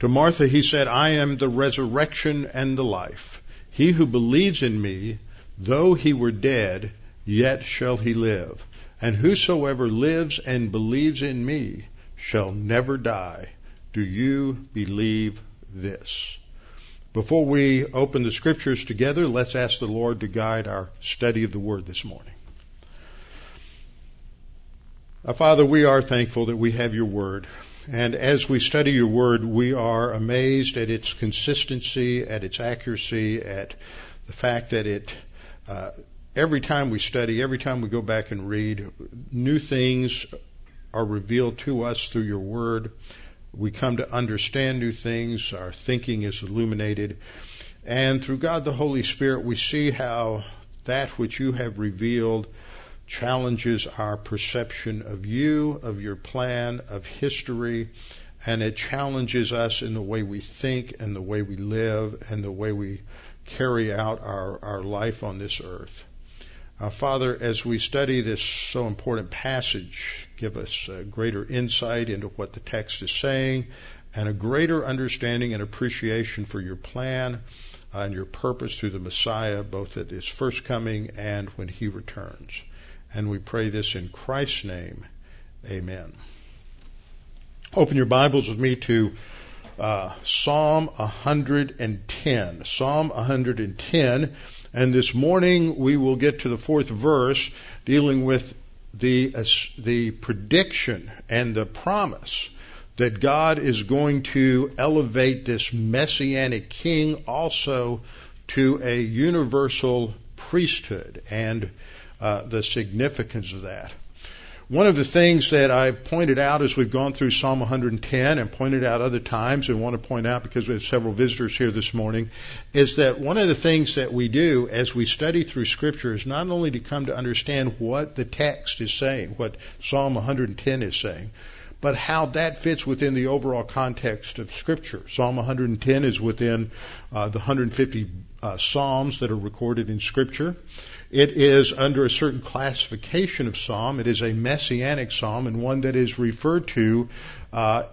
To Martha he said, I am the resurrection and the life. He who believes in me, though he were dead, yet shall he live. And whosoever lives and believes in me shall never die. Do you believe this? Before we open the scriptures together, let's ask the Lord to guide our study of the Word this morning. Our Father, we are thankful that we have your Word. And as we study your Word, we are amazed at its consistency, at its accuracy, at the fact that it, every time we study, every time we go back and read, new things are revealed to us through your Word. We come to understand new things. Our thinking is illuminated. And through God the Holy Spirit, we see how that which you have revealed challenges our perception of you, of your plan, of history, and it challenges us in the way we think and the way we live and the way we carry out our life on this earth. Father, as we study this so important passage, give us a greater insight into what the text is saying and a greater understanding and appreciation for your plan and your purpose through the Messiah, both at his first coming and when he returns. And we pray this in Christ's name. Amen. Open your Bibles with me to Psalm 110. Psalm 110. And this morning we will get to the fourth verse, dealing with the prediction and the promise that God is going to elevate this messianic king also to a universal priesthood and the significance of that. One of the things that I've pointed out as we've gone through Psalm 110 and pointed out other times and want to point out because we have several visitors here this morning is that one of the things that we do as we study through Scripture is not only to come to understand what the text is saying, what Psalm 110 is saying, but how that fits within the overall context of Scripture. Psalm 110 is within the 150 Psalms that are recorded in Scripture. It is under a certain classification of psalm. It is a messianic psalm and one that is referred to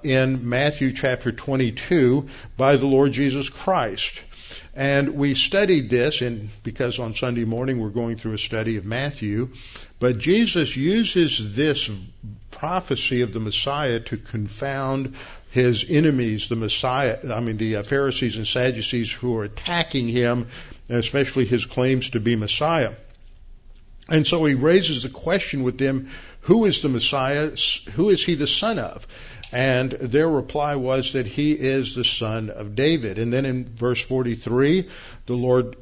in Matthew chapter 22 by the Lord Jesus Christ. And we studied this because on Sunday morning we're going through a study of Matthew. But Jesus uses this prophecy of the Messiah to confound his enemies, the Pharisees and Sadducees who are attacking him, especially his claims to be Messiah. And so he raises the question with them, who is the Messiah? Who is he the son of? And their reply was that he is the son of David. And then in verse 43, the Lord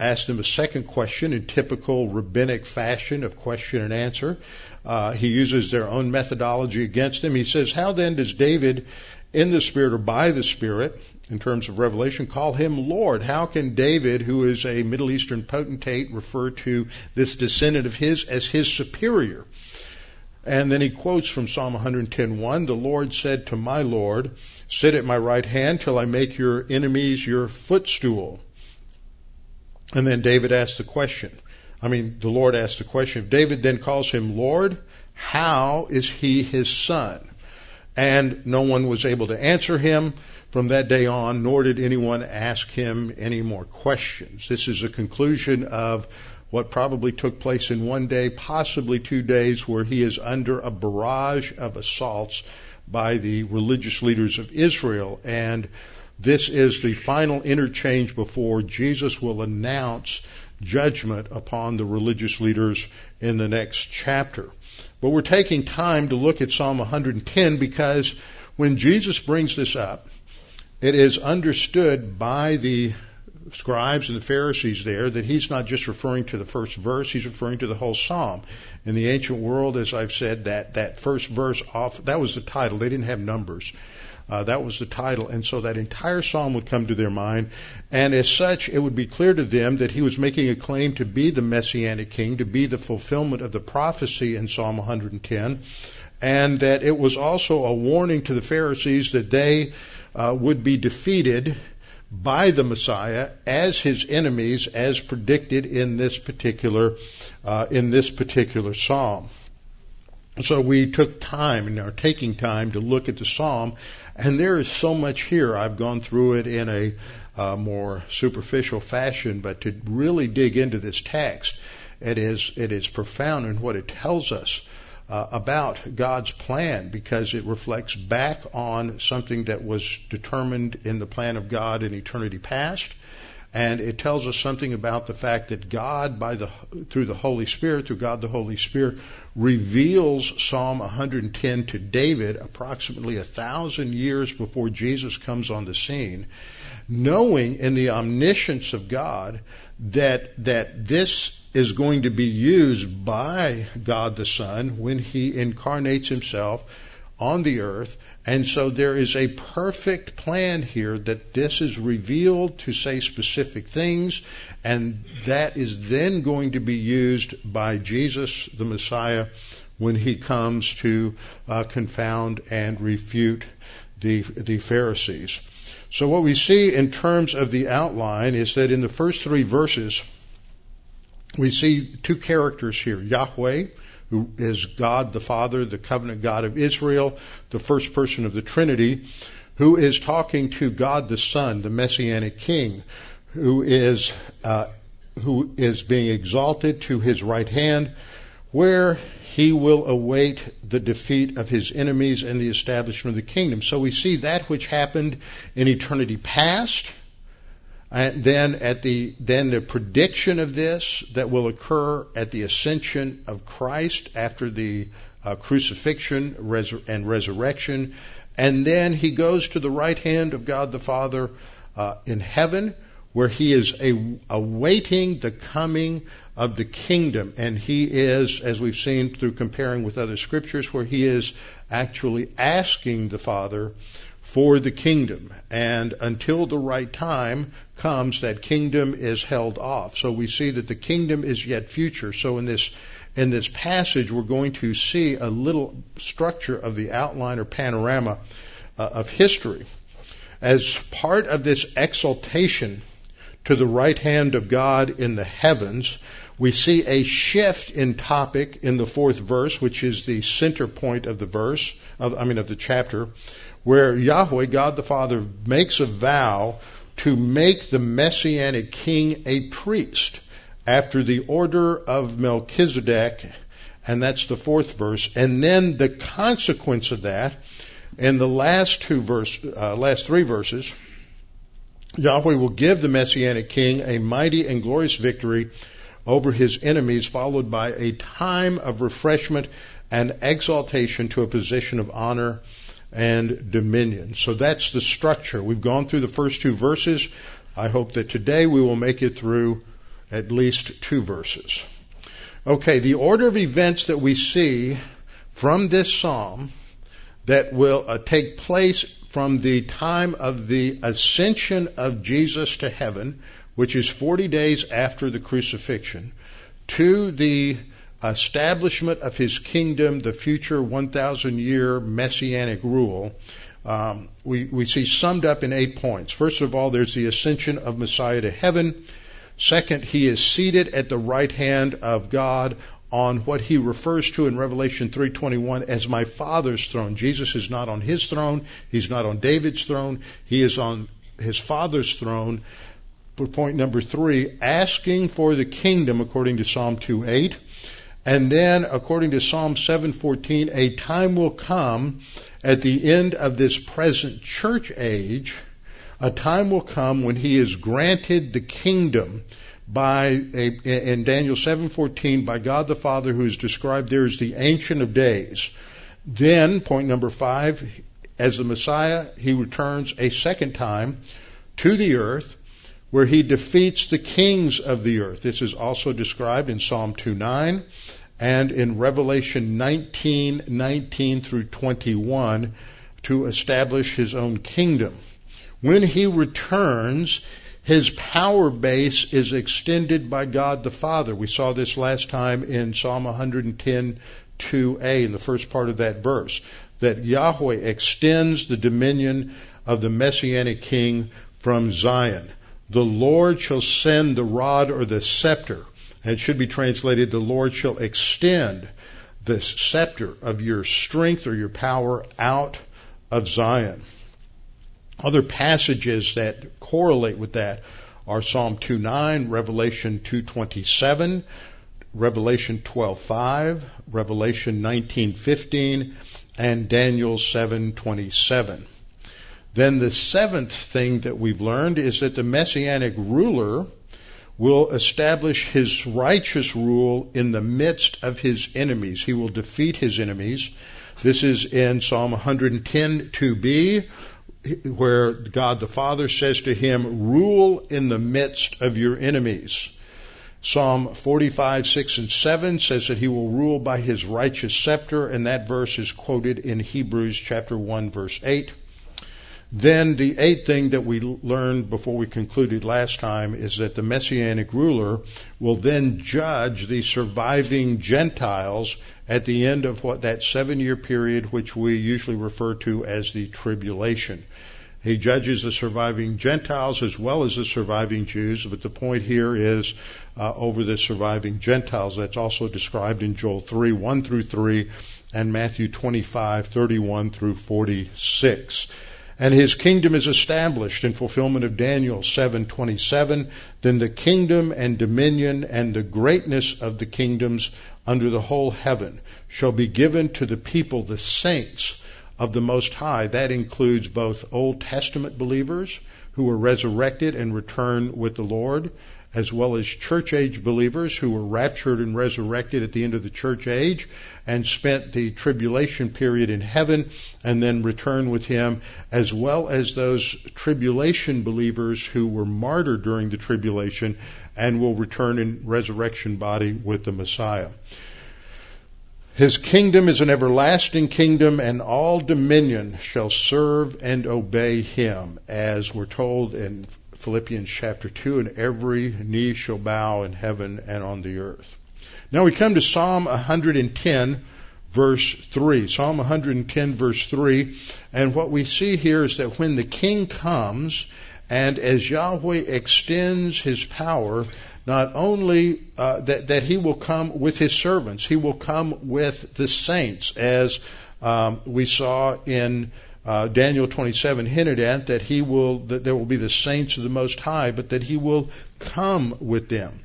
asked them a second question in typical rabbinic fashion of question and answer. He uses their own methodology against them. He says, how then does David in the Spirit or by the Spirit, in terms of Revelation, call him Lord? How can David, who is a Middle Eastern potentate, refer to this descendant of his as his superior? And then he quotes from Psalm 110:1, the Lord said to my Lord, sit at my right hand till I make your enemies your footstool. And then David asked the question. The Lord asked the question. If David then calls him Lord, how is he his son? And no one was able to answer him from that day on, nor did anyone ask him any more questions. This is a conclusion of what probably took place in one day, possibly 2 days, where he is under a barrage of assaults by the religious leaders of Israel. And this is the final interchange before Jesus will announce judgment upon the religious leaders in the next chapter. But we're taking time to look at Psalm 110 because when Jesus brings this up, it is understood by the scribes and the Pharisees there that he's not just referring to the first verse, he's referring to the whole psalm. In the ancient world, as I've said, that first verse, that was the title. They didn't have numbers. That was the title. And so that entire psalm would come to their mind. And as such, it would be clear to them that he was making a claim to be the Messianic king, to be the fulfillment of the prophecy in Psalm 110, and that it was also a warning to the Pharisees that they would be defeated by the Messiah as his enemies, as predicted in this particular psalm. So we took time and are taking time to look at the psalm, and there is so much here. I've gone through it in a more superficial fashion, but to really dig into this text, it is profound in what it tells us about God's plan, because it reflects back on something that was determined in the plan of God in eternity past, and it tells us something about the fact that God, through God the Holy Spirit, reveals Psalm 110 to David approximately 1,000 years before Jesus comes on the scene, knowing in the omniscience of God that this is going to be used by God the Son when he incarnates himself on the earth. And so there is a perfect plan here that this is revealed to say specific things, and that is then going to be used by Jesus the Messiah when he comes to confound and refute the Pharisees. So what we see in terms of the outline is that in the first three verses, we see two characters here, Yahweh, who is God the Father, the covenant God of Israel, the first person of the Trinity, who is talking to God the Son, the Messianic King, who is being exalted to his right hand, where he will await the defeat of his enemies and the establishment of the kingdom. So we see that which happened in eternity past, and then the prediction of this that will occur at the ascension of Christ after the crucifixion and resurrection. And then he goes to the right hand of God the Father in heaven, where he is awaiting the coming of the kingdom. And he is, as we've seen through comparing with other scriptures, where he is actually asking the Father for the kingdom, and until the right time comes, that kingdom is held off. So we see that the kingdom is yet future. So in this passage, we're going to see a little structure of the outline or panorama of history. As part of this exaltation to the right hand of God in the heavens, we see a shift in topic in the fourth verse, which is the center point of the verse, of the chapter, where Yahweh, God the Father, makes a vow to make the Messianic king a priest after the order of Melchizedek, and that's the fourth verse. And then the consequence of that, in the last three verses, Yahweh will give the Messianic king a mighty and glorious victory over his enemies, followed by a time of refreshment and exaltation to a position of honor and dominion. So that's the structure. We've gone through the first two verses. I hope that today we will make it through at least two verses. Okay, the order of events that we see from this psalm that will take place from the time of the ascension of Jesus to heaven, which is 40 days after the crucifixion, to the establishment of his kingdom, the future 1,000-year messianic rule, we see summed up in 8 points. First of all, there's the ascension of Messiah to heaven. Second, he is seated at the right hand of God on what he refers to in Revelation 3:21 as my Father's throne. Jesus is not on his throne. He's not on David's throne. He is on his Father's throne. Point number 3, asking for the kingdom according to Psalm 2:8. And then, according to Psalm 7:14, a time will come at the end of this present church age, a time will come when he is granted the kingdom in Daniel 7:14 by God the Father, who is described there as the Ancient of Days. Then, point number 5, as the Messiah, he returns a second time to the earth, where he defeats the kings of the earth. This is also described in Psalm 2:9 and in Revelation 19:19 through 21 to establish his own kingdom. When he returns, his power base is extended by God the Father. We saw this last time in Psalm 110, 2a, in the first part of that verse, that Yahweh extends the dominion of the Messianic king from Zion. The Lord shall send the rod or the scepter. And it should be translated, the Lord shall extend the scepter of your strength or your power out of Zion. Other passages that correlate with that are Psalm 2:9, Revelation 2:27, Revelation 12:5, Revelation 19:15, and Daniel 7:27. Then the seventh thing that we've learned is that the Messianic ruler will establish his righteous rule in the midst of his enemies. He will defeat his enemies. This is in Psalm 110, 2b, where God the Father says to him, rule in the midst of your enemies. Psalm 45, 6 and 7 says that he will rule by his righteous scepter, and that verse is quoted in Hebrews chapter 1, verse 8. Then the eighth thing that we learned before we concluded last time is that the Messianic ruler will then judge the surviving Gentiles at the end of that 7-year period, which we usually refer to as the tribulation. He judges the surviving Gentiles as well as the surviving Jews, but the point here is over the surviving Gentiles. That's also described in Joel 3, 1 through 3, and Matthew 25, 31 through 46. And his kingdom is established in fulfillment of Daniel 7:27. Then the kingdom and dominion and the greatness of the kingdoms under the whole heaven shall be given to the people, the saints of the Most High. That includes both Old Testament believers who were resurrected and return with the Lord, as well as church age believers who were raptured and resurrected at the end of the church age and spent the tribulation period in heaven and then returned with him, as well as those tribulation believers who were martyred during the tribulation and will return in resurrection body with the Messiah. His kingdom is an everlasting kingdom, and all dominion shall serve and obey him, as we're told in Philippians chapter 2, and every knee shall bow in heaven and on the earth. Now we come to Psalm 110, verse 3. Psalm 110, verse 3. And what we see here is that when the king comes, and as Yahweh extends his power, not only that he will come with his servants, he will come with the saints, as we saw in Daniel 27 hinted at, that there will be the saints of the Most High, but that he will come with them.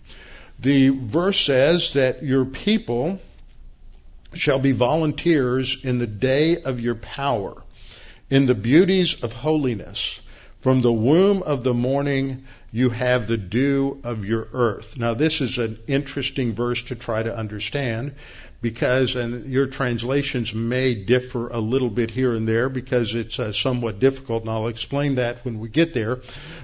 The verse says that your people shall be volunteers in the day of your power, in the beauties of holiness. From the womb of the morning you have the dew of your earth. Now this is an interesting verse to try to understand, because, and your translations may differ a little bit here and there because it's somewhat difficult, and I'll explain that when we get there.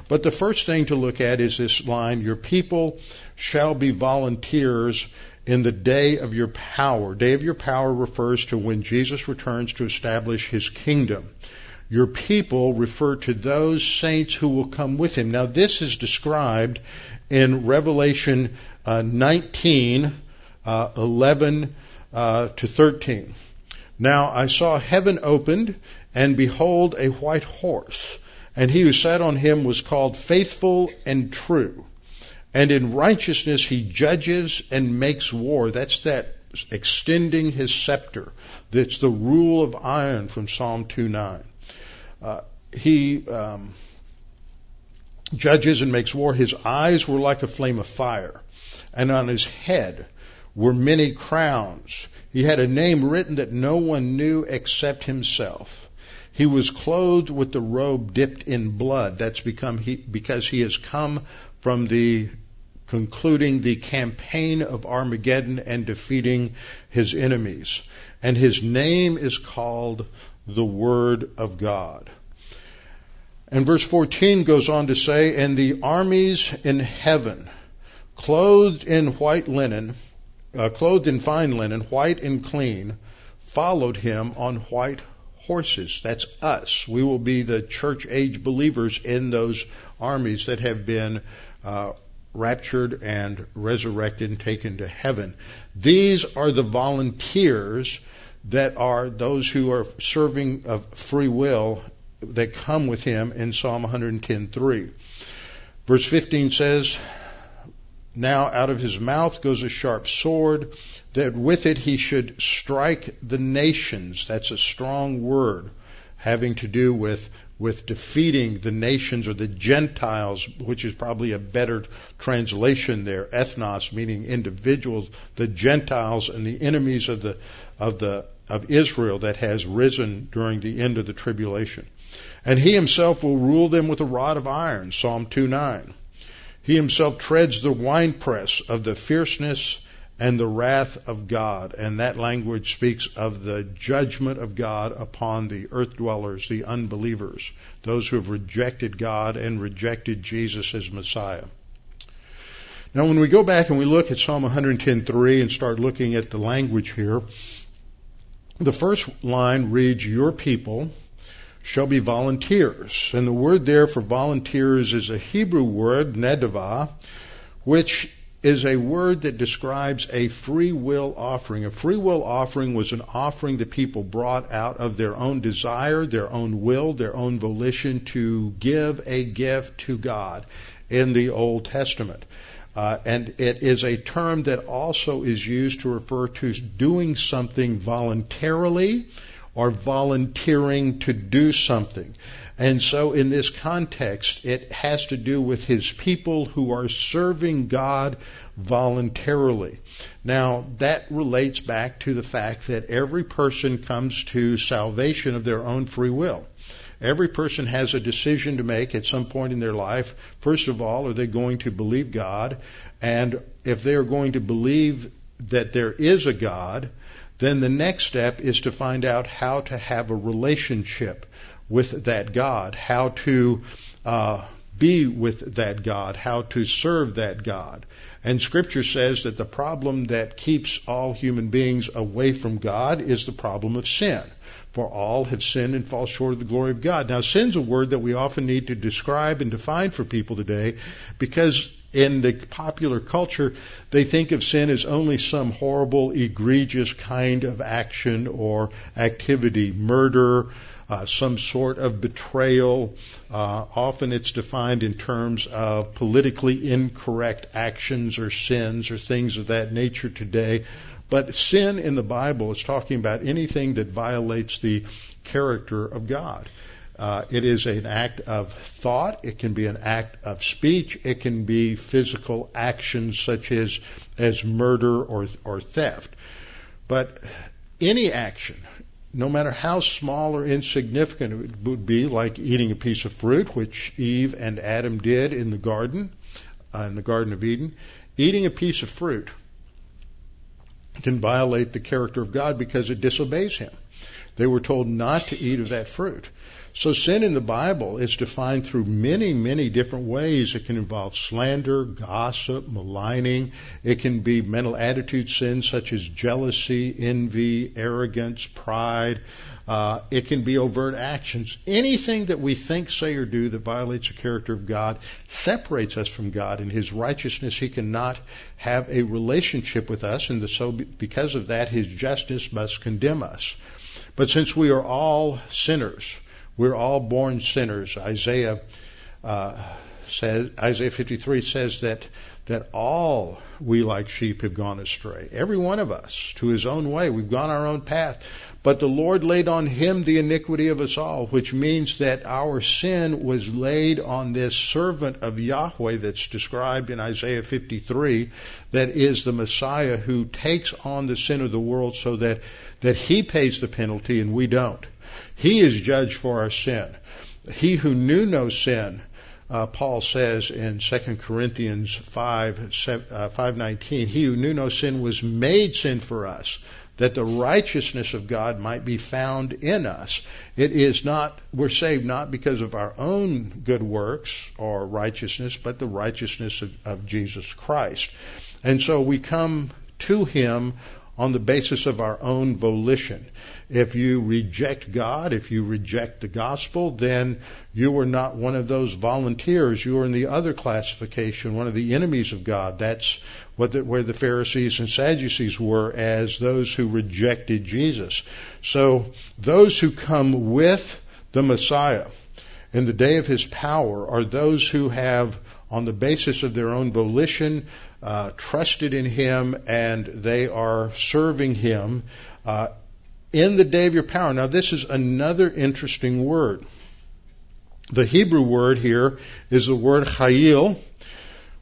But the first thing to look at is this line, your people shall be volunteers in the day of your power. Day of your power refers to when Jesus returns to establish his kingdom. Your people refer to those saints who will come with him. Now this is described in Revelation 19, 11 to 13. Now I saw heaven opened, and behold, a white horse, and he who sat on him was called Faithful and True, and in righteousness he judges and makes war. That's that extending his scepter. That's the rule of iron from Psalm 2:9. He judges and makes war. His eyes were like a flame of fire, and on his head were many crowns. He had a name written that no one knew except himself. He was clothed with the robe dipped in blood. That's because he has come from concluding the campaign of Armageddon and defeating his enemies. And his name is called the Word of God. And verse 14 goes on to say, and the armies in heaven, clothed in fine linen, white and clean, followed him on white horses. That's us. We will be the church age believers in those armies that have been raptured and resurrected and taken to heaven. These are the volunteers that are those who are serving of free will that come with him in Psalm 110:3. Verse 15 says, "Now out of his mouth goes a sharp sword, that with it he should strike the nations." That's a strong word, having to do with defeating the nations or the Gentiles, which is probably a better translation there. Ethnos, meaning individuals, the Gentiles and the enemies of Israel that has risen during the end of the tribulation. "And he himself will rule them with a rod of iron," Psalm 2:9. "He himself treads the winepress of the fierceness and the wrath of God." And that language speaks of the judgment of God upon the earth dwellers, the unbelievers, those who have rejected God and rejected Jesus as Messiah. Now, when we go back and we look at Psalm 110:3 and start looking at the language here, the first line reads, "Your people shall be volunteers." And the word there for volunteers is a Hebrew word, nedavah, which is a word that describes a free will offering. A free will offering was an offering that people brought out of their own desire, their own will, their own volition to give a gift to God in the Old Testament. And it is a term that also is used to refer to doing something voluntarily, or volunteering to do something. And so in this context, it has to do with his people who are serving God voluntarily. Now, that relates back to the fact that every person comes to salvation of their own free will. Every person has a decision to make at some point in their life. First of all, are they going to believe God? And if they are going to believe that there is a God, then the next step is to find out how to have a relationship with that God, how to be with that God, how to serve that God. And Scripture says that the problem that keeps all human beings away from God is the problem of sin. For all have sinned and fall short of the glory of God. Now, sin's a word that we often need to describe and define for people today, because in the popular culture, they think of sin as only some horrible, egregious kind of action or activity, murder, some sort of betrayal. Often it's defined in terms of politically incorrect actions or sins or things of that nature today. But sin in the Bible is talking about anything that violates the character of God. It is an act of thought. It can be an act of speech. It can be physical actions such as murder or theft. But any action, no matter how small or insignificant it would be, like eating a piece of fruit, which Eve and Adam did in the Garden of Eden, eating a piece of fruit can violate the character of God because it disobeys him. They were told not to eat of that fruit. So sin in the Bible is defined through many, many different ways. It can involve slander, gossip, maligning. It can be mental attitude sins such as jealousy, envy, arrogance, pride. It can be overt actions. Anything that we think, say, or do that violates the character of God separates us from God and his righteousness. He cannot have a relationship with us, and so because of that, his justice must condemn us. But since we are all sinners, we're all born sinners. Isaiah 53 says that all we like sheep have gone astray. Every one of us to his own way. We've gone our own path. But the Lord laid on him the iniquity of us all, which means that our sin was laid on this servant of Yahweh that's described in Isaiah 53, that is the Messiah who takes on the sin of the world so that he pays the penalty and we don't. He is judged for our sin. He who knew no sin, Paul says in 2 Corinthians 5:19, he who knew no sin was made sin for us, that the righteousness of God might be found in us. It is not, we're saved not because of our own good works or righteousness, but the righteousness of Jesus Christ. And so we come to him on the basis of our own volition. If you reject God, if you reject the gospel, then you are not one of those volunteers. You are in the other classification, one of the enemies of God. That's where the Pharisees and Sadducees were, as those who rejected Jesus. So those who come with the Messiah in the day of his power are those who have, on the basis of their own volition, trusted in him, and they are serving him in the day of your power. Now, this is another interesting word. The Hebrew word here is the word chayil,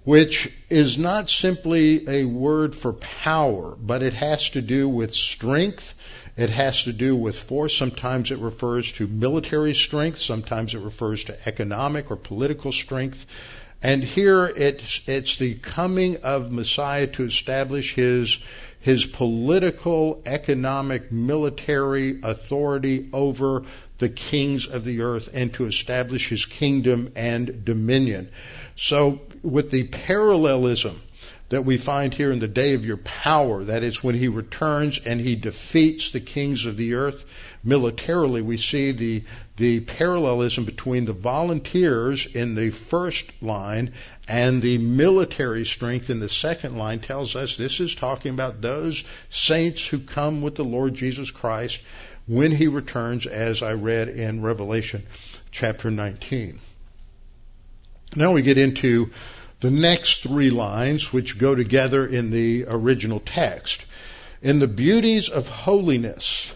which is not simply a word for power, but it has to do with strength. It has to do with force. Sometimes it refers to military strength. Sometimes it refers to economic or political strength. And here it's the coming of Messiah to establish his political, economic, military authority over the kings of the earth, and to establish his kingdom and dominion. So with the parallelism that we find here in the day of your power, that is when he returns and he defeats the kings of the earth militarily, we see the parallelism between the volunteers in the first line and the military strength in the second line tells us this is talking about those saints who come with the Lord Jesus Christ when he returns, as I read in Revelation chapter 19. Now we get into the next three lines, which go together in the original text. In the beauties of holiness,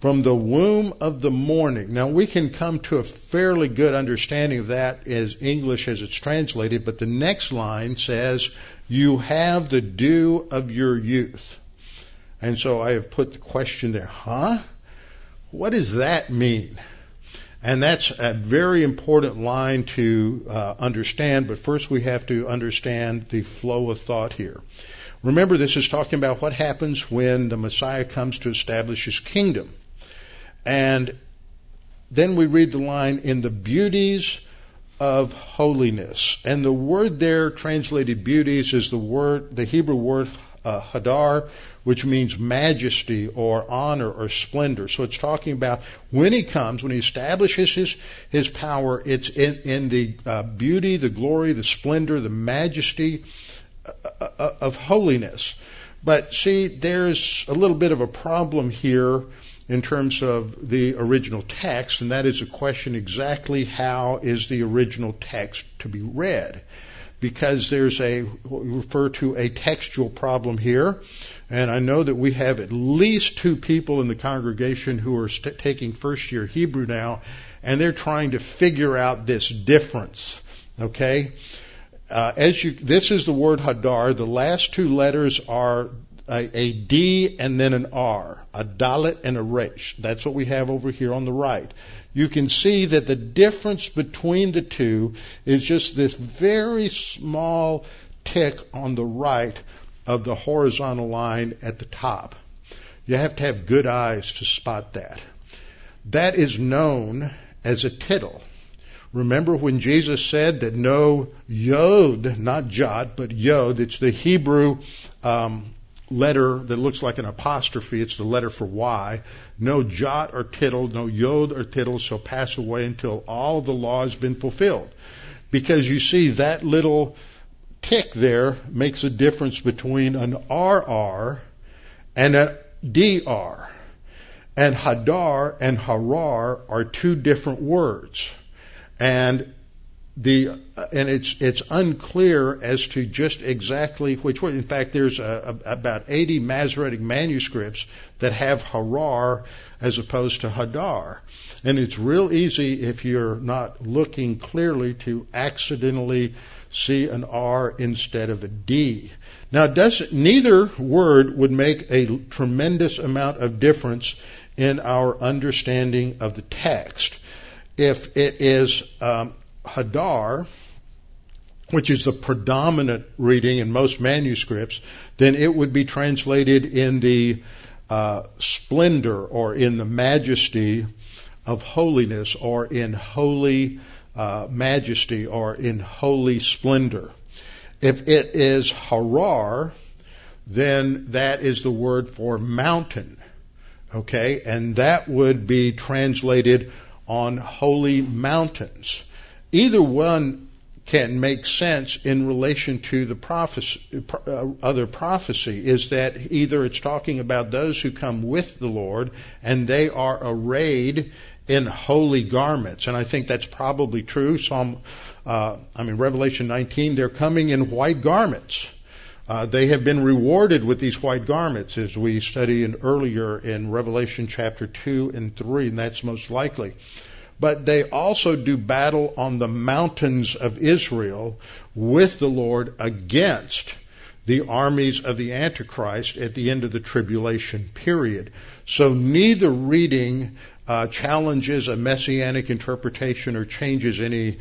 from the womb of the morning. Now, we can come to a fairly good understanding of that as English as it's translated, but the next line says, you have the dew of your youth. And so I have put the question there, what does that mean? And that's a very important line to understand, but first we have to understand the flow of thought here. Remember, this is talking about what happens when the Messiah comes to establish his kingdom. And then we read the line, in the beauties of holiness. And the word there, translated beauties, is the Hebrew word hadar, which means majesty or honor or splendor. So it's talking about when he comes, when he establishes his power, it's in the beauty, the glory, the splendor, the majesty of holiness. But see, there's a little bit of a problem here in terms of the original text, and that is a question, exactly how is the original text to be read? Because there's what we refer to a textual problem here, and I know that we have at least two people in the congregation who are taking first-year Hebrew now, and they're trying to figure out this difference, okay? This is the word hadar. The last two letters are a D and then an R, a dalet and a resh. That's what we have over here on the right. You can see that the difference between the two is just this very small tick on the right of the horizontal line at the top. You have to have good eyes to spot that. That is known as a tittle. Remember when Jesus said that no yod, not jot, but yod, it's the Hebrew letter that looks like an apostrophe, it's the letter for Y, no jot or tittle, no yod or tittle shall pass away until all of the law has been fulfilled. Because you see, that little tick there makes a difference between an RR and a DR. And hadar and harar are two different words. And it's unclear as to just exactly which one. In fact, there's about 80 Masoretic manuscripts that have harar as opposed to hadar. And it's real easy, if you're not looking clearly, to accidentally see an R instead of a D. Now, neither word would make a tremendous amount of difference in our understanding of the text. If it is hadar, which is the predominant reading in most manuscripts, then it would be translated in the splendor or in the majesty of holiness, or in holy majesty, or in holy splendor. If it is harar, then that is the word for mountain, okay? And that would be translated on holy mountains. Either one can make sense in relation to the prophecy, other prophecy, is that either it's talking about those who come with the Lord and they are arrayed in holy garments. And I think that's probably true. Revelation 19, they're coming in white garments. They have been rewarded with these white garments, as we studied earlier in Revelation chapter 2 and 3, and that's most likely. But they also do battle on the mountains of Israel with the Lord against the armies of the Antichrist at the end of the tribulation period. So neither reading challenges a messianic interpretation or changes any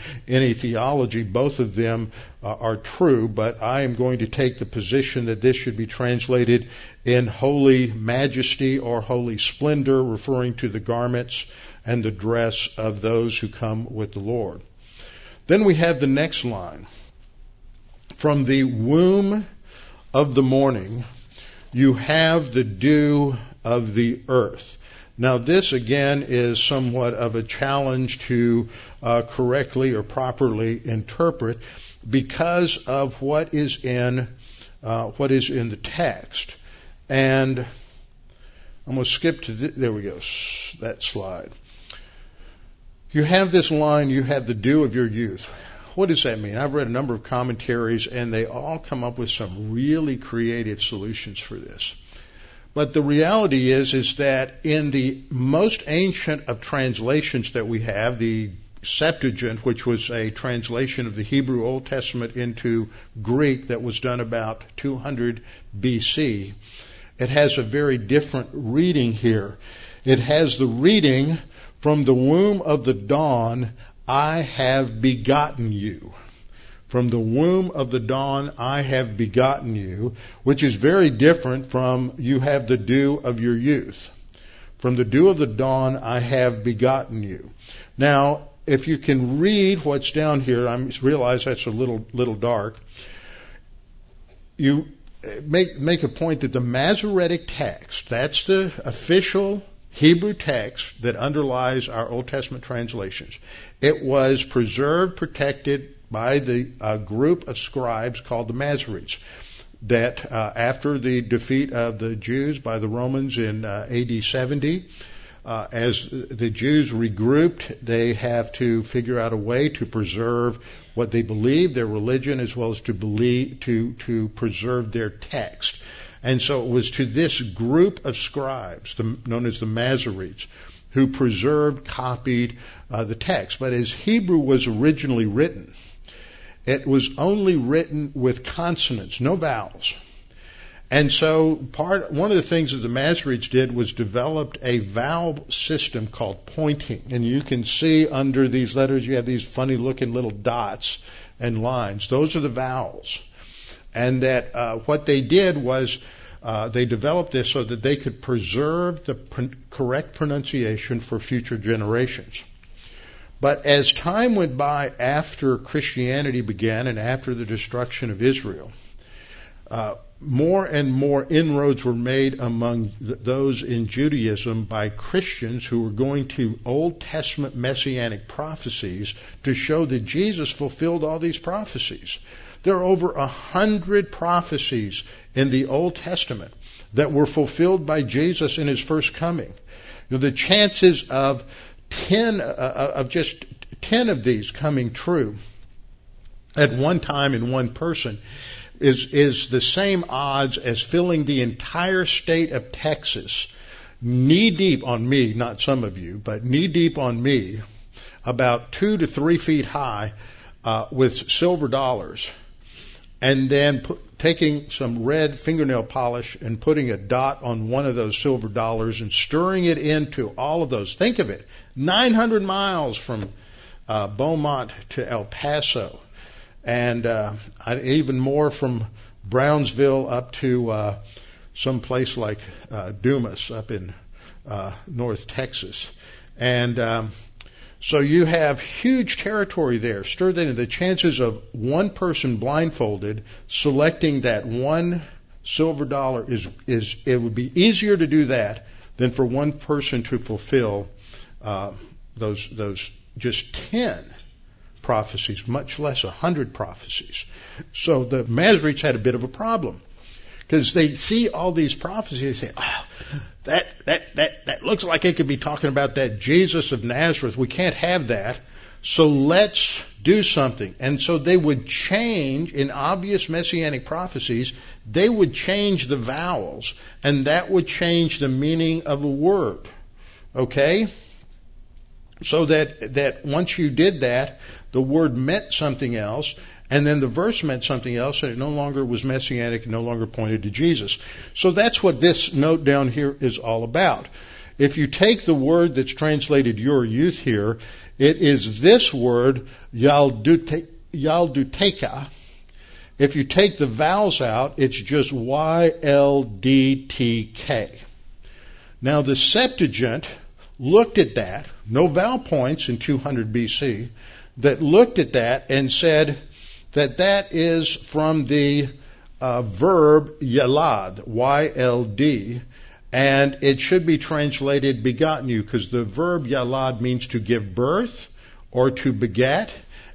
theology. Both of them are true, but I am going to take the position that this should be translated in holy majesty or holy splendor, referring to the garments and the dress of those who come with the Lord. Then we have the next line. From the womb of the morning, you have the dew of the earth. Now, this, again, is somewhat of a challenge to correctly or properly interpret because of what is in the text. And I'm going to skip to there we go, that slide. You have this line, you have the dew of your youth. What does that mean? I've read a number of commentaries, and they all come up with some really creative solutions for this. But the reality is that in the most ancient of translations that we have, the Septuagint, which was a translation of the Hebrew Old Testament into Greek that was done about 200 BC, it has a very different reading here. It has the reading, from the womb of the dawn, I have begotten you. From the womb of the dawn, I have begotten you, which is very different from you have the dew of your youth. From the dew of the dawn, I have begotten you. Now, if you can read what's down here, I realize that's a little dark. You make a point that the Masoretic text, that's the official Hebrew text that underlies our Old Testament translations. It was preserved, protected by the group of scribes called the Masoretes that after the defeat of the Jews by the Romans in AD 70, as the Jews regrouped, they have to figure out a way to preserve what they believe, their religion, as well as to preserve their text. And so it was to this group of scribes, known as the Masoretes, who preserved, copied the text. But as Hebrew was originally written, it was only written with consonants, no vowels. And so one of the things that the Masoretes did was developed a vowel system called pointing. And you can see under these letters, you have these funny looking little dots and lines. Those are the vowels. And that what they did was they developed this so that they could preserve the correct pronunciation for future generations. But as time went by after Christianity began and after the destruction of Israel, more and more inroads were made among those in Judaism by Christians who were going to Old Testament messianic prophecies to show that Jesus fulfilled all these prophecies. There are over 100 prophecies in the Old Testament that were fulfilled by Jesus in his first coming. You know, the chances of 10 of these coming true at one time in one person is the same odds as filling the entire state of Texas knee deep on me, not some of you, but knee deep on me, about 2 to 3 feet high, with silver dollars, and then taking some red fingernail polish and putting a dot on one of those silver dollars and stirring it into all of those. Think of it, 900 miles from Beaumont to El Paso, and even more from Brownsville up to some place like Dumas up in North Texas. And so you have huge territory there. Stir that in. The chances of one person blindfolded selecting that one silver dollar is it would be easier to do that than for one person to fulfill those just 10 prophecies, much less 100 prophecies. So the Masoretes had a bit of a problem because they see all these prophecies, they say, oh, that looks like it could be talking about that Jesus of Nazareth. We can't have that. So let's do something. And so they would change, in obvious messianic prophecies, they would change the vowels, and that would change the meaning of a word. Okay? So that once you did that, the word meant something else, and then the verse meant something else, and it no longer was messianic, it no longer pointed to Jesus. So that's what this note down here is all about. If you take the word that's translated your youth here, it is this word, yalduteka. If you take the vowels out, it's just Y-L-D-T-K. Now, the Septuagint looked at that, no vowel points in 200 BC, that looked at that and said that is from the verb yalad, Y-L-D, and it should be translated begotten you, because the verb yalad means to give birth or to beget.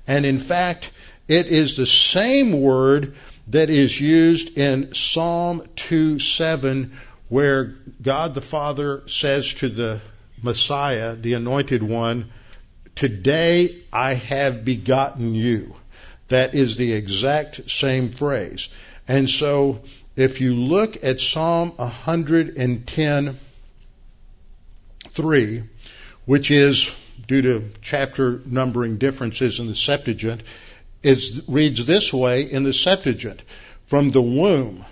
And in fact, it is the same word that is used in Psalm 2:7, where God the Father says to the Messiah, the Anointed One, "Today I have begotten you." That is the exact same phrase. And so if you look at Psalm 110:3, which is, due to chapter numbering differences in the Septuagint, reads this way in the Septuagint: "From the womb,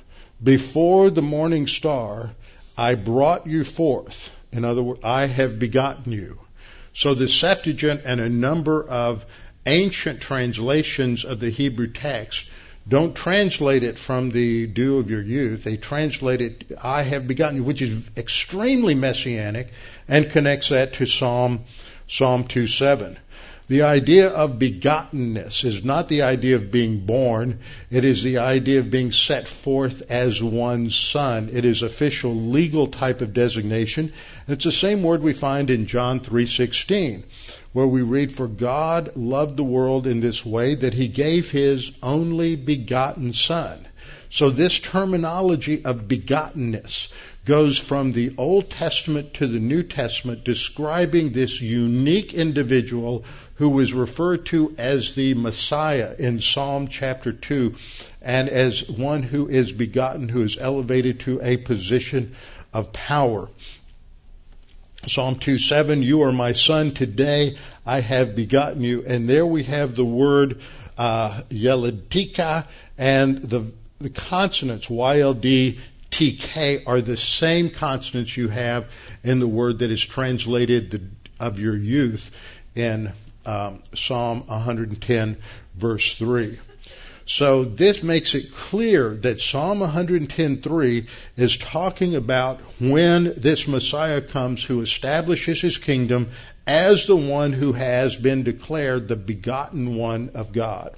before the morning star, I brought you forth." In other words, I have begotten you. So the Septuagint and a number of ancient translations of the Hebrew text don't translate it from the dew of your youth. They translate it, I have begotten you, which is extremely messianic, and connects that to Psalm 2:7. The idea of begottenness is not the idea of being born. It is the idea of being set forth as one's son. It is official legal type of designation. And it's the same word we find in John 3:16, where we read, "For God loved the world in this way, that he gave his only begotten son." So this terminology of begottenness goes from the Old Testament to the New Testament, describing this unique individual who was referred to as the Messiah in Psalm chapter 2, and as one who is begotten, who is elevated to a position of power. Psalm 2:7, "You are my son, today I have begotten you." And there we have the word yeladtika, and the consonants YLD, TK are the same consonants you have in the word that is translated of your youth in Psalm 110 verse 3. So this makes it clear that Psalm 110:3 is talking about when this Messiah comes who establishes his kingdom as the one who has been declared the begotten one of God.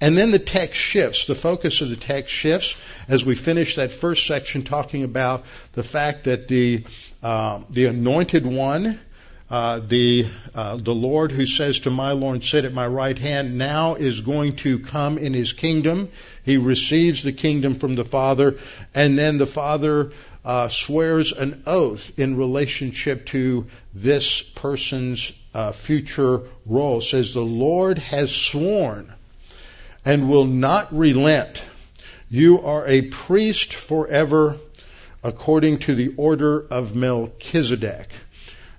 And then the text shifts. The focus of the text shifts as we finish that first section talking about the fact that the Anointed One, the Lord who says to my Lord, "Sit at my right hand," now is going to come in his kingdom. He receives the kingdom from the Father, and then the Father swears an oath in relationship to this person's future role. It says, "The Lord has sworn and will not relent. You are a priest forever according to the order of Melchizedek."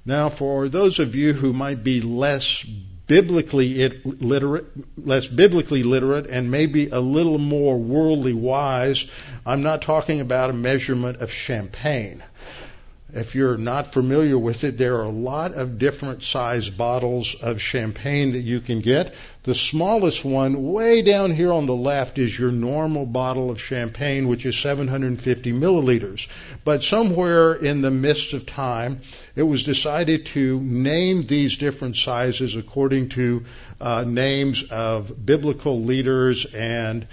Now, for those of you who might be less biblically literate and maybe a little more worldly wise, I'm not talking about a measurement of champagne. If you're not familiar with it, there are a lot of different size bottles of champagne that you can get. The smallest one, way down here on the left, is your normal bottle of champagne, which is 750 milliliters. But somewhere in the midst of time, it was decided to name these different sizes according to names of biblical leaders and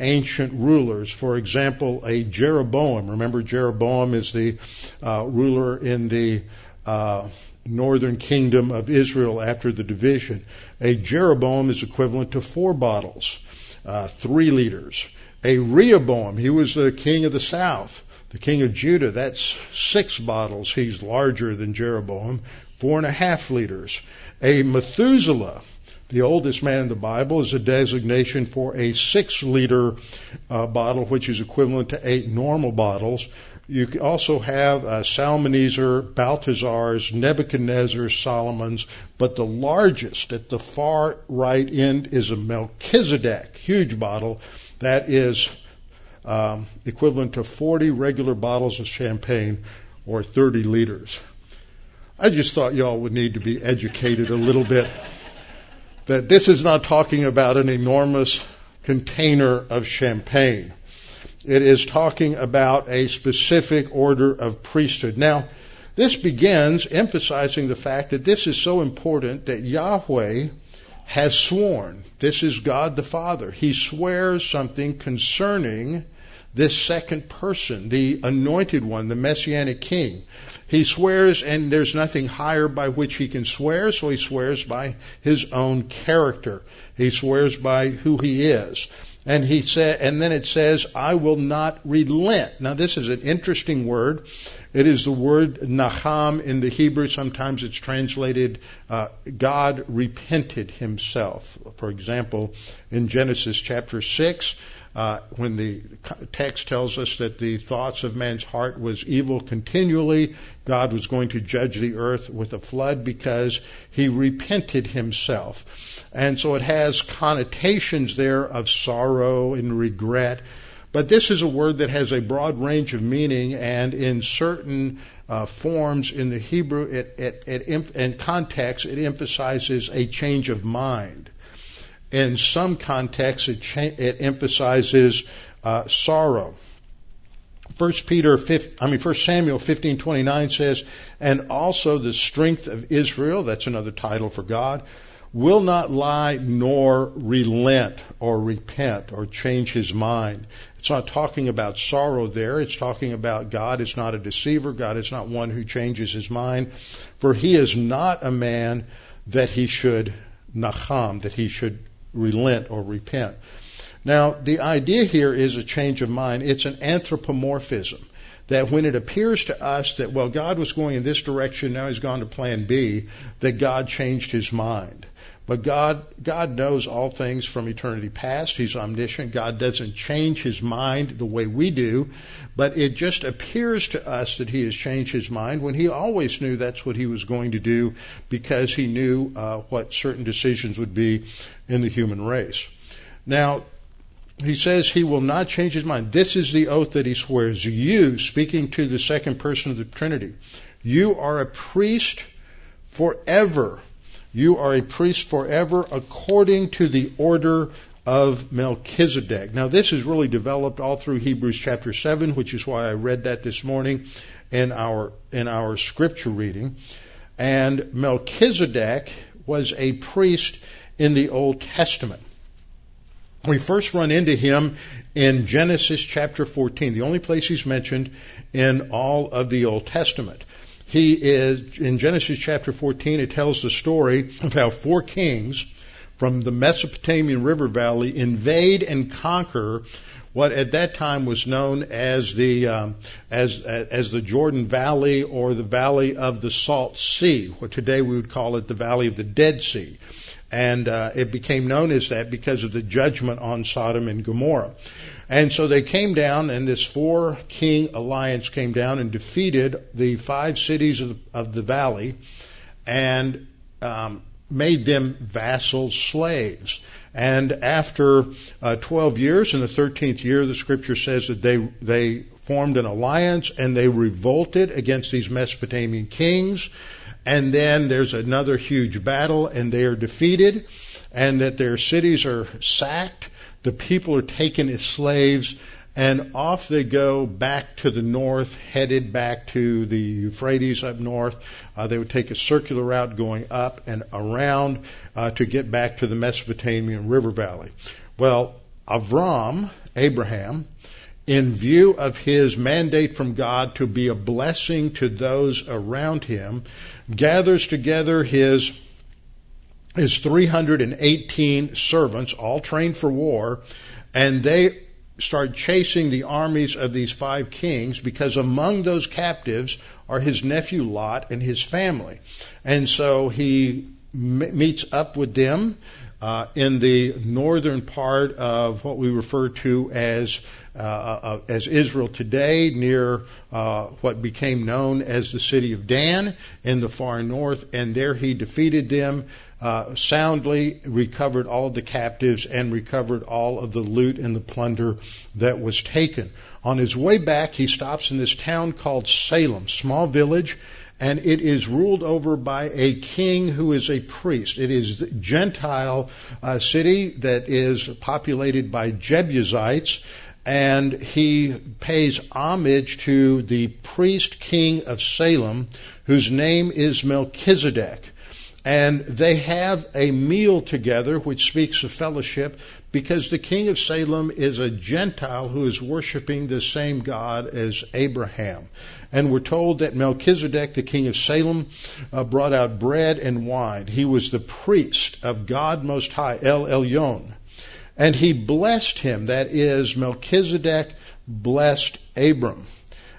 ancient rulers. For example, a Jeroboam. Remember, Jeroboam is the ruler in the northern kingdom of Israel after the division. A Jeroboam is equivalent to 4 bottles, 3 liters. A Rehoboam, he was the king of the south, the king of Judah. That's 6 bottles. He's larger than Jeroboam, 4.5 liters. A Methuselah, the oldest man in the Bible, is a designation for a 6-liter bottle, which is equivalent to 8 normal bottles. You also have Salmaneser, Balthazars, Nebuchadnezzar, Solomon's, but the largest at the far right end is a Melchizedek, huge bottle. That is equivalent to 40 regular bottles of champagne, or 30 liters. I just thought y'all would need to be educated a little bit that this is not talking about an enormous container of champagne. It is talking about a specific order of priesthood. Now, this begins emphasizing the fact that this is so important that Yahweh has sworn. This is God the Father. He swears something concerning this second person, the anointed one, the Messianic king. He swears, and there's nothing higher by which he can swear, so he swears by his own character. He swears by who he is. And he said, and then it says, I will not relent. Now, this is an interesting word. It is the word naham in the Hebrew. Sometimes it's translated, God repented himself. For example, in Genesis chapter 6, when the text tells us that the thoughts of man's heart was evil continually, God was going to judge the earth with a flood because he repented himself. And so it has connotations there of sorrow and regret. But this is a word that has a broad range of meaning, and in certain forms in the Hebrew and context, it emphasizes a change of mind. In some contexts, it emphasizes sorrow. 1 Samuel 15:29 says, and also the strength of Israel, that's another title for God, will not lie nor relent or repent or change his mind. It's not talking about sorrow there. It's talking about God is not a deceiver. God is not one who changes his mind. For he is not a man that he should naham, that he should relent or repent. Now, the idea here is a change of mind. It's an anthropomorphism, that when it appears to us that, well, God was going in this direction, now he's gone to plan B, that God changed his mind. But God knows all things from eternity past. He's omniscient. God doesn't change his mind the way we do, but it just appears to us that he has changed his mind when he always knew that's what he was going to do, because he knew what certain decisions would be in the human race. Now, he says he will not change his mind. This is the oath that he swears. You, speaking to the second person of the Trinity, you are a priest forever. You are a priest forever according to the order of Melchizedek. Now, this is really developed all through Hebrews chapter 7, which is why I read that this morning in our scripture reading. And Melchizedek was a priest in the Old Testament. We first run into him in Genesis chapter 14, the only place he's mentioned in all of the Old Testament. He is, in Genesis chapter 14, it tells the story of how 4 kings from the Mesopotamian river valley invade and conquer what at that time was known as the Jordan Valley, or the Valley of the Salt Sea, or today we would call it the Valley of the Dead Sea. And it became known as that because of the judgment on Sodom and Gomorrah. And so they came down, and this 4-king alliance came down and defeated the 5 cities of the valley, and made them vassal slaves. And after 12 years, in the 13th year, the scripture says that they formed an alliance, and they revolted against these Mesopotamian kings. And then there's another huge battle, and they are defeated, and that their cities are sacked. The people are taken as slaves, and off they go back to the north, headed back to the Euphrates up north. They would take a circular route going up and around to get back to the Mesopotamian river valley. Well, Abraham, in view of his mandate from God to be a blessing to those around him, gathers together his 318 servants, all trained for war, and they start chasing the armies of these five kings, because among those captives are his nephew Lot and his family. And so he meets up with them in the northern part of what we refer to as Israel today, near what became known as the city of Dan in the far north, and there he defeated them soundly, recovered all of the captives, and recovered all of the loot and the plunder that was taken. On his way back, he stops in this town called Salem, small village, and it is ruled over by a king who is a priest. It is a Gentile city that is populated by Jebusites, and he pays homage to the priest king of Salem, whose name is Melchizedek. And they have a meal together, which speaks of fellowship, because the king of Salem is a Gentile who is worshiping the same God as Abraham. And we're told that Melchizedek, the king of Salem, brought out bread and wine. He was the priest of God Most High, El Elyon. And he blessed him, that is, Melchizedek blessed Abram,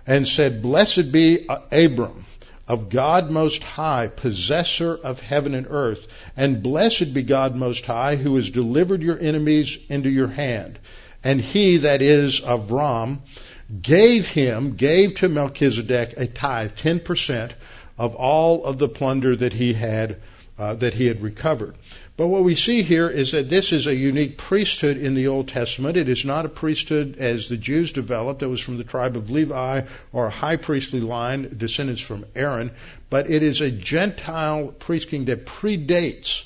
and said, "Blessed be Abram, of God Most High, possessor of heaven and earth, and blessed be God Most High, who has delivered your enemies into your hand." And he, that is, Abram, gave to Melchizedek a tithe, 10% of all of the plunder that he had recovered. But what we see here is that this is a unique priesthood in the Old Testament. It is not a priesthood as the Jews developed, that was from the tribe of Levi or a high priestly line, descendants from Aaron, but it is a Gentile priest king that predates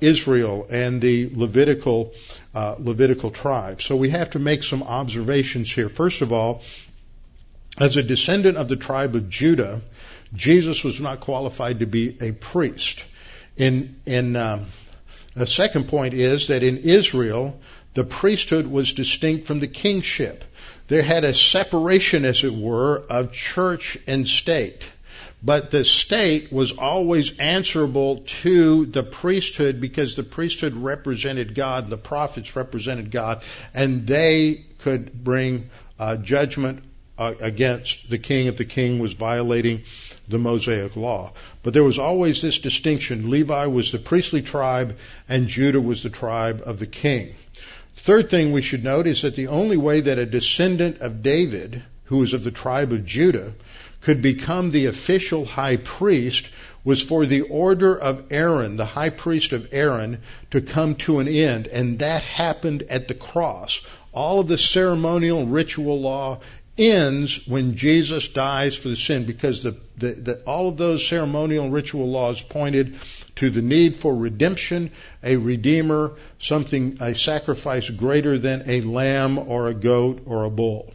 Israel and the Levitical tribe. So we have to make some observations here. First of all, as a descendant of the tribe of Judah, Jesus was not qualified to be a priest. The second point is that in Israel, the priesthood was distinct from the kingship. There had a separation, as it were, of church and state. But the state was always answerable to the priesthood, because the priesthood represented God, the prophets represented God, and they could bring judgment against the king if the king was violating the Mosaic law. But there was always this distinction. Levi was the priestly tribe, and Judah was the tribe of the king. Third thing we should note is that the only way that a descendant of David, who was of the tribe of Judah, could become the official high priest was for the order of Aaron, the high priest of Aaron, to come to an end, and that happened at the cross. All of the ceremonial ritual law ends when Jesus dies for the sin, because all of those ceremonial ritual laws pointed to the need for redemption, a redeemer, a sacrifice greater than a lamb or a goat or a bull.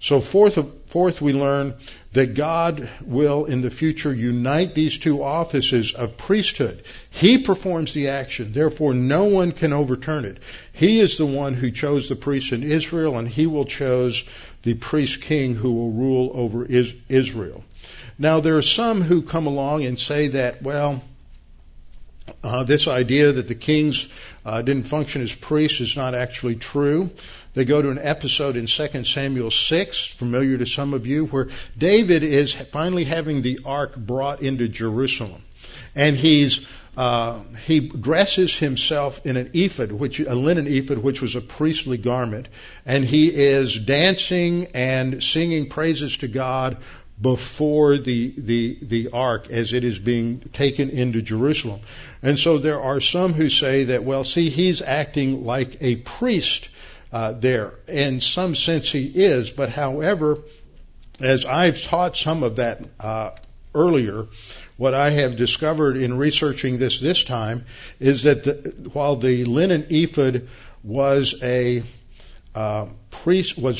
So fourth, we learn that God will in the future unite these two offices of priesthood. He performs the action, therefore no one can overturn it. He is the one who chose the priest in Israel, and he will choose the priest king who will rule over Israel. Now, there are some who come along and say that, this idea that the kings didn't function as priests is not actually true. They go to an episode in 2 Samuel 6, familiar to some of you, where David is finally having the ark brought into Jerusalem. And he dresses himself in an ephod, a linen ephod, which was a priestly garment. And he is dancing and singing praises to God before the ark as it is being taken into Jerusalem. And so there are some who say that, he's acting like a priest there. In some sense he is, but however, as I've taught some of that earlier, what I have discovered in researching this time is that while the linen ephod was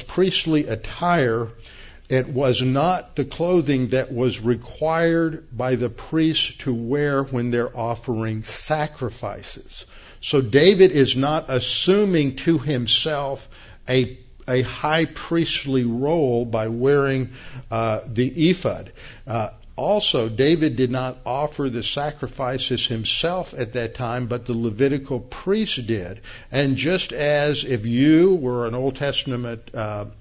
priestly attire, It was not the clothing that was required by the priests to wear when they're offering sacrifices. So David is not assuming to himself a high priestly role by wearing the ephod. Also, David did not offer the sacrifices himself at that time, but the Levitical priests did. And just as if you were an Old Testament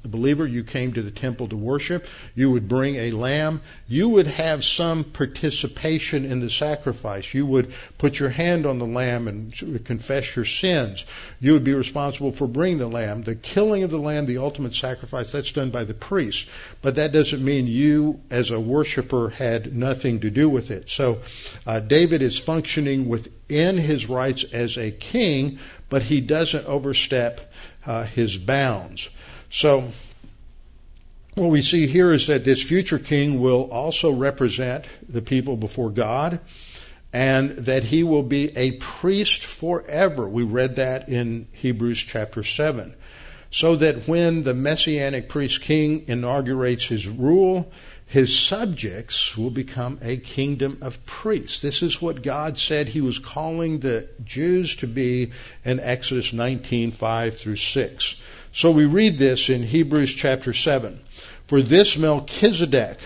believer, you came to the temple to worship, you would bring a lamb, you would have some participation in the sacrifice. You would put your hand on the lamb and confess your sins. You would be responsible for bringing the lamb. The killing of the lamb, the ultimate sacrifice, that's done by the priest. But that doesn't mean you, as a worshiper, had nothing to do with it. So David is functioning within his rights as a king, but he doesn't overstep his bounds. So what we see here is that this future king will also represent the people before God, and that he will be a priest forever. We read that in Hebrews chapter 7. So that when the Messianic priest king inaugurates his rule, his subjects will become a kingdom of priests. This is what God said he was calling the Jews to be in Exodus 19:5-6. So we read this in Hebrews chapter 7. For this Melchizedek,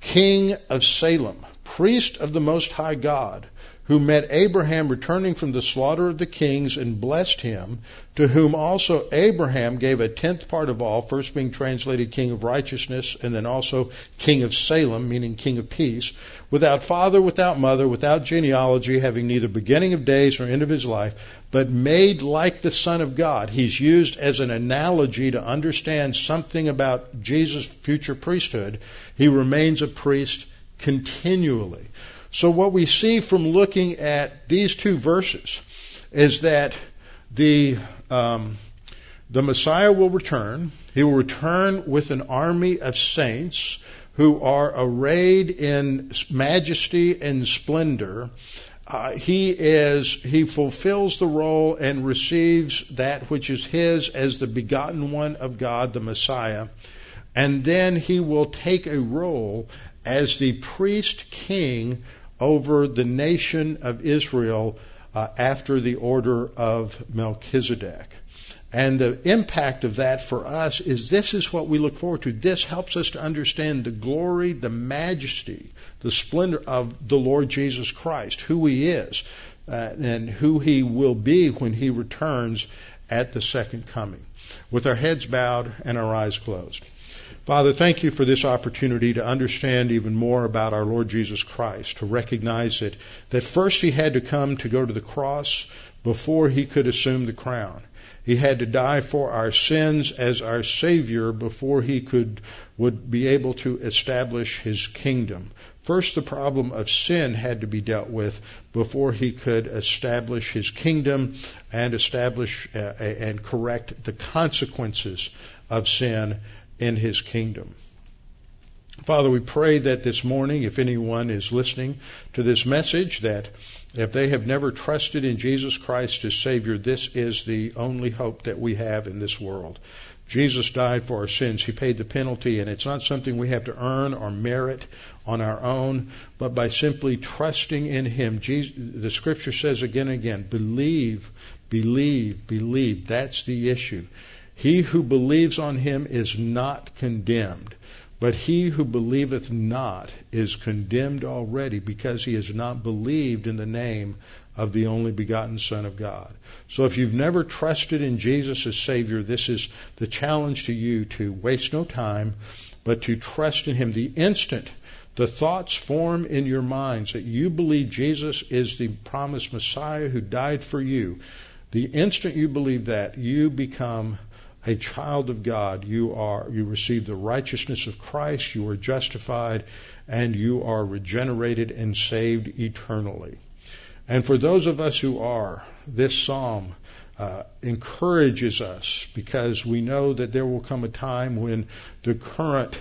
king of Salem, priest of the Most High God, who met Abraham returning from the slaughter of the kings and blessed him, to whom also Abraham gave a tenth part of all, first being translated king of righteousness, and then also king of Salem, meaning king of peace, without father, without mother, without genealogy, having neither beginning of days nor end of his life, but made like the Son of God. He's used as an analogy to understand something about Jesus' future priesthood. He remains a priest continually. So what we see from looking at these two verses is that the Messiah will return. He will return with an army of saints who are arrayed in majesty and splendor. He fulfills the role and receives that which is his as the begotten one of God, the Messiah. And then he will take a role as the priest king over the nation of Israel after the order of Melchizedek. And the impact of that for us is this is what we look forward to. This helps us to understand the glory, the majesty, the splendor of the Lord Jesus Christ, who he is, and who he will be when he returns at the second coming. With our heads bowed and our eyes closed. Father, thank you for this opportunity to understand even more about our Lord Jesus Christ, to recognize that first he had to come to go to the cross before he could assume the crown. He had to die for our sins as our Savior before he would be able to establish his kingdom. First, the problem of sin had to be dealt with before he could establish his kingdom and establish and correct the consequences of sin in his kingdom. Father, we pray that this morning, if anyone is listening to this message, that if they have never trusted in Jesus Christ as Savior, this is the only hope that we have in this world. Jesus died for our sins. He paid the penalty, and it's not something we have to earn or merit on our own, but by simply trusting in him. Jesus, the Scripture says again and again, believe, believe, believe. That's the issue. He who believes on him is not condemned, but he who believeth not is condemned already, because he has not believed in the name of the only begotten Son of God. So if you've never trusted in Jesus as Savior, this is the challenge to you, to waste no time, but to trust in him. The instant the thoughts form in your minds that you believe Jesus is the promised Messiah who died for you, the instant you believe that, you become a child of God. You receive the righteousness of Christ, you are justified, and you are regenerated and saved eternally. And for those of us who are, this psalm encourages us, because we know that there will come a time when the current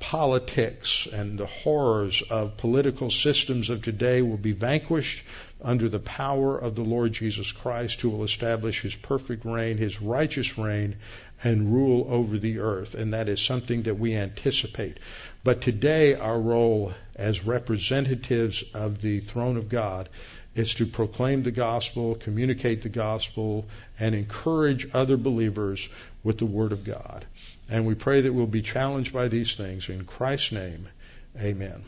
politics and the horrors of political systems of today will be vanquished under the power of the Lord Jesus Christ, who will establish his perfect reign, his righteous reign, and rule over the earth. And that is something that we anticipate. But today our role as representatives of the throne of God is to proclaim the gospel, communicate the gospel, and encourage other believers with the Word of God. And we pray that we'll be challenged by these things. In Christ's name, amen.